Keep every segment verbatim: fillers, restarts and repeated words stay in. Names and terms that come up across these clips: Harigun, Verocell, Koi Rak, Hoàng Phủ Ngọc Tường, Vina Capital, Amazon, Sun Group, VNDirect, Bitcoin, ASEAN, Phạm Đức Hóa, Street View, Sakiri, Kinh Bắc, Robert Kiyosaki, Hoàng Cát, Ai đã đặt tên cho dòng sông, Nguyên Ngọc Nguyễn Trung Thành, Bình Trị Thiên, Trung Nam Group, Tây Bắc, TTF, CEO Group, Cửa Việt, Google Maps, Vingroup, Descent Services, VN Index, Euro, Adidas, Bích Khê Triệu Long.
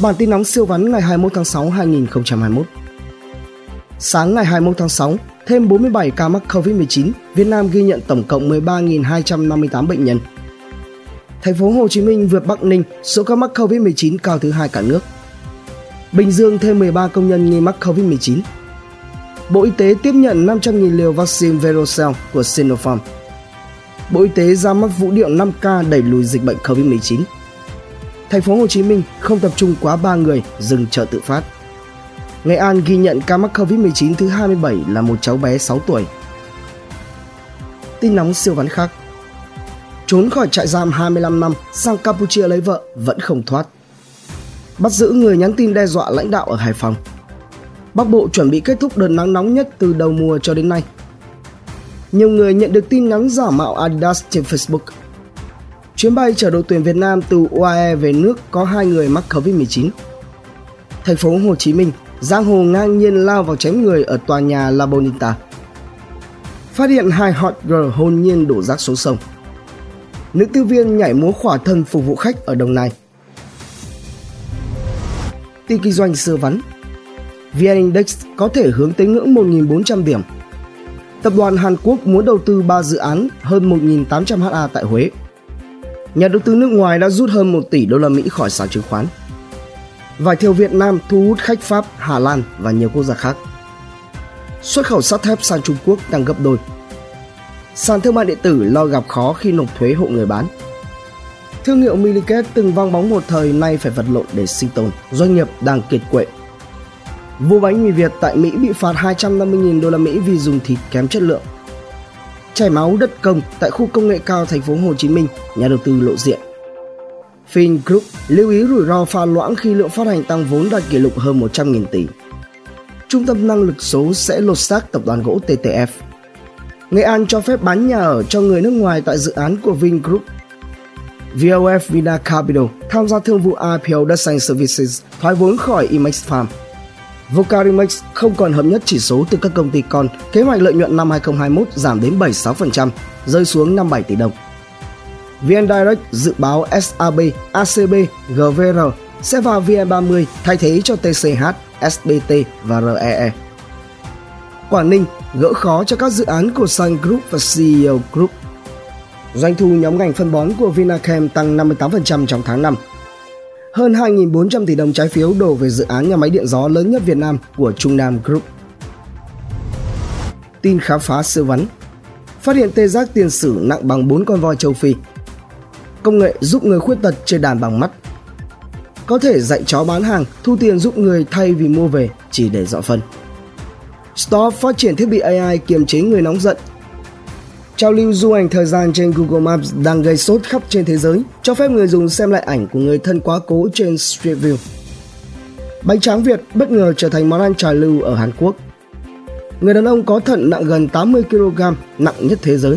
Bản tin nóng siêu vắn ngày hai mươi mốt tháng sáu năm hai nghìn không trăm hai mươi mốt. Sáng ngày hai mươi mốt tháng sáu, thêm bốn mươi bảy ca mắc covid mười chín, Việt Nam ghi nhận tổng cộng mười ba nghìn hai trăm năm mươi tám bệnh nhân. Thành phố Hồ Chí Minh vượt Bắc Ninh, số ca mắc covid mười chín cao thứ hai cả nước. Bình Dương thêm mười ba công nhân nghi mắc covid mười chín. Bộ Y tế tiếp nhận năm trăm nghìn liều vaccine Verocell của Sinopharm. Bộ Y tế ra mắt vũ điệu năm K đẩy lùi dịch bệnh covid mười chín. Thành phố Hồ Chí Minh không tập trung quá ba người, dừng chợ tự phát. Nghệ An ghi nhận ca mắc covid mười chín thứ hai mươi bảy là một cháu bé sáu tuổi. Tin nóng siêu vắn khác. Trốn khỏi trại giam hai mươi lăm năm, sang Campuchia lấy vợ vẫn không thoát. Bắt giữ người nhắn tin đe dọa lãnh đạo ở Hải Phòng. Bắc Bộ chuẩn bị kết thúc đợt nắng nóng nhất từ đầu mùa cho đến nay. Nhiều người nhận được tin nhắn giả mạo Adidas trên Facebook. Chuyến bay chở đội tuyển Việt Nam từ u a e về nước có hai người mắc covid mười chín. Thành phố Hồ Chí Minh, giang hồ ngang nhiên lao vào chém người ở tòa nhà La Bonita. Phát hiện hai hot girl hôn nhiên đổ rác xuống sông. Nữ tiêu viên nhảy múa khỏa thân phục vụ khách ở Đồng Nai. Tin kinh doanh sơ vắn. vê en Index có thể hướng tới ngưỡng một nghìn bốn trăm điểm. Tập đoàn Hàn Quốc muốn đầu tư ba dự án hơn một nghìn tám trăm ha tại Huế. Nhà đầu tư nước ngoài đã rút hơn một tỷ đô la Mỹ khỏi sàn chứng khoán. Vải thiều Việt Nam thu hút khách Pháp, Hà Lan và nhiều quốc gia khác. Xuất khẩu sắt thép sang Trung Quốc tăng gấp đôi. Sàn thương mại điện tử lo gặp khó khi nộp thuế hộ người bán. Thương hiệu Miliket từng vang bóng một thời nay phải vật lộn để sinh tồn, doanh nghiệp đang kiệt quệ. Vua bánh mì Việt tại Mỹ bị phạt hai trăm năm mươi nghìn đô la Mỹ vì dùng thịt kém chất lượng. Chảy máu đất công tại khu công nghệ cao thành phố Hồ Chí Minh, nhà đầu tư lộ diện. Vingroup lưu ý rủi ro pha loãng khi lượng phát hành tăng vốn đạt kỷ lục hơn một trăm nghìn tỷ. Trung tâm năng lực số sẽ lột xác tập đoàn gỗ tê tê ép. Nghệ An cho phép bán nhà ở cho người nước ngoài tại dự án của Vingroup. vê o ép Vina Capital tham gia thương vụ i pê ô Descent Services thoái vốn khỏi i mếch Farm. Vocarimex không còn hợp nhất chỉ số từ các công ty con, kế hoạch lợi nhuận năm hai nghìn không trăm hai mươi mốt giảm đến bảy mươi sáu phần trăm, rơi xuống năm mươi bảy tỷ đồng. VNDirect dự báo ét a bê, a xê bê, giê vê rờ sẽ vào vê en ba mươi thay thế cho tê xê hát, ét bê tê và rờ e e. Quảng Ninh gỡ khó cho các dự án của Sun Group và xê i ô Group. Doanh thu nhóm ngành phân bón của Vinachem tăng năm mươi tám phần trăm trong tháng năm. Hơn hai nghìn bốn trăm tỷ đồng trái phiếu đổ về dự án nhà máy điện gió lớn nhất Việt Nam của Trung Nam Group. Tin khám phá siêu vắn. Phát hiện tê giác tiền sử nặng bằng bốn con voi châu Phi. Công nghệ giúp người khuyết tật chơi đàn bằng mắt. Có thể dạy chó bán hàng, thu tiền giúp người thay vì mua về chỉ để dọn phân. Stop phát triển thiết bị a i kiềm chế người nóng giận. Trào lưu du hành thời gian trên Google Maps đang gây sốt khắp trên thế giới, cho phép người dùng xem lại ảnh của người thân quá cố trên Street View. Bánh tráng Việt bất ngờ trở thành món ăn trào lưu ở Hàn Quốc. Người đàn ông có thận nặng gần tám mươi ki lô gam, nặng nhất thế giới.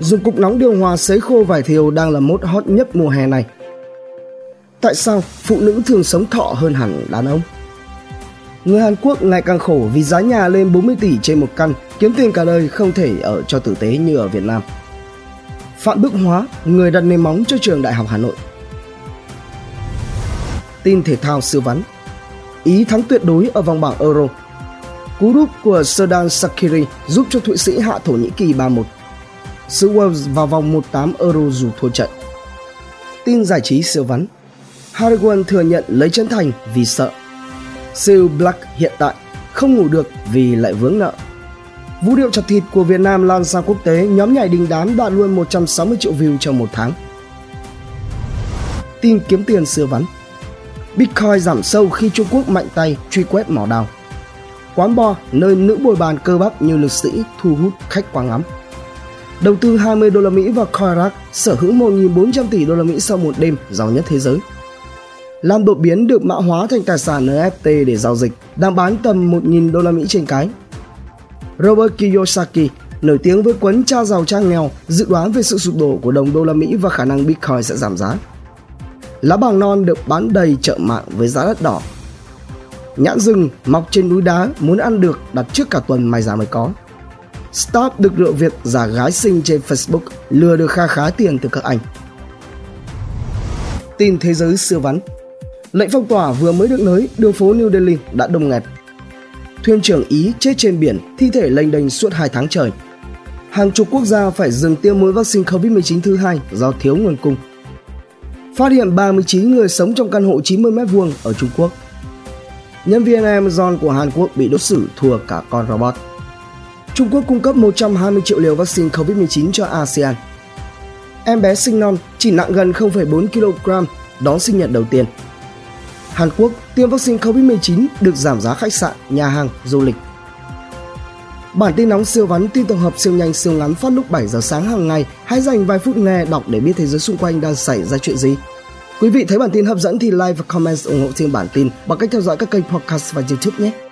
Dùng cục nóng điều hòa sấy khô vải thiều đang là mốt hot nhất mùa hè này. Tại sao phụ nữ thường sống thọ hơn hẳn đàn ông? Người Hàn Quốc ngày càng khổ vì giá nhà lên bốn mươi tỷ trên một căn, kiếm tiền cả đời không thể ở cho tử tế như ở Việt Nam. Phạm Đức Hóa, người đặt nền móng cho trường Đại học Hà Nội. Tin thể thao siêu vắn. Ý thắng tuyệt đối ở vòng bảng Euro. Cú đúp của Sudan Sakiri giúp cho Thụy Sĩ hạ Thổ Nhĩ Kỳ ba một. Xứ Wales vào vòng một phần tám Euro dù thua trận. Tin giải trí siêu vắn. Harigun thừa nhận lấy chân thành vì sợ. Siêu Black hiện tại không ngủ được vì lại vướng nợ. Vũ điệu chặt thịt của Việt Nam lan sang quốc tế, nhóm nhảy đình đám đạt luôn một trăm sáu mươi triệu view trong một tháng. Tin kiếm tiền siêu vắn. Bitcoin giảm sâu khi Trung Quốc mạnh tay truy quét mỏ đào. Quán bar nơi nữ bồi bàn cơ bắp như lực sĩ thu hút khách quá ngắm. Đầu tư hai mươi đô la Mỹ vào Koi Rak, sở hữu một nghìn bốn trăm tỷ đô la Mỹ sau một đêm, giàu nhất thế giới. Làm đột biến được mã hóa thành tài sản en ép tê để giao dịch, đang bán tầm một nghìn đô la Mỹ trên cái. Robert Kiyosaki, nổi tiếng với cuốn Cha giàu cha nghèo, dự đoán về sự sụp đổ của đồng đô la Mỹ và khả năng Bitcoin sẽ giảm giá. Lá bàng non được bán đầy chợ mạng với giá đắt đỏ. Nhãn rừng mọc trên núi đá, muốn ăn được đặt trước cả tuần may giá mới có. Stop được rượu Việt giả gái xinh trên Facebook, lừa được kha khá tiền từ các anh. Tin thế giới siêu vắn. Lệnh phong tỏa vừa mới được nới, đường phố New Delhi đã đông nghẹt. Thuyền trưởng Ý chết trên biển, thi thể lênh đênh suốt hai tháng trời. Hàng chục quốc gia phải dừng tiêm mũi vaccine covid mười chín thứ hai do thiếu nguồn cung. Phát hiện ba mươi chín người sống trong căn hộ chín mươi mét vuông ở Trung Quốc. Nhân viên Amazon của Hàn Quốc bị đối xử thua cả con robot. Trung Quốc cung cấp một trăm hai mươi triệu liều vaccine covid mười chín cho ASEAN. Em bé sinh non chỉ nặng gần không phẩy bốn ki lô gam đón sinh nhật đầu tiên. Hàn Quốc tiêm vaccine covid mười chín được giảm giá khách sạn, nhà hàng, du lịch. Bản tin nóng siêu vắn, tin tổng hợp siêu nhanh siêu ngắn phát lúc bảy giờ sáng hàng ngày. Hãy dành vài phút nghe đọc để biết thế giới xung quanh đang xảy ra chuyện gì. Quý vị thấy bản tin hấp dẫn thì like và comment ủng hộ thêm bản tin bằng cách theo dõi các kênh podcast và YouTube nhé.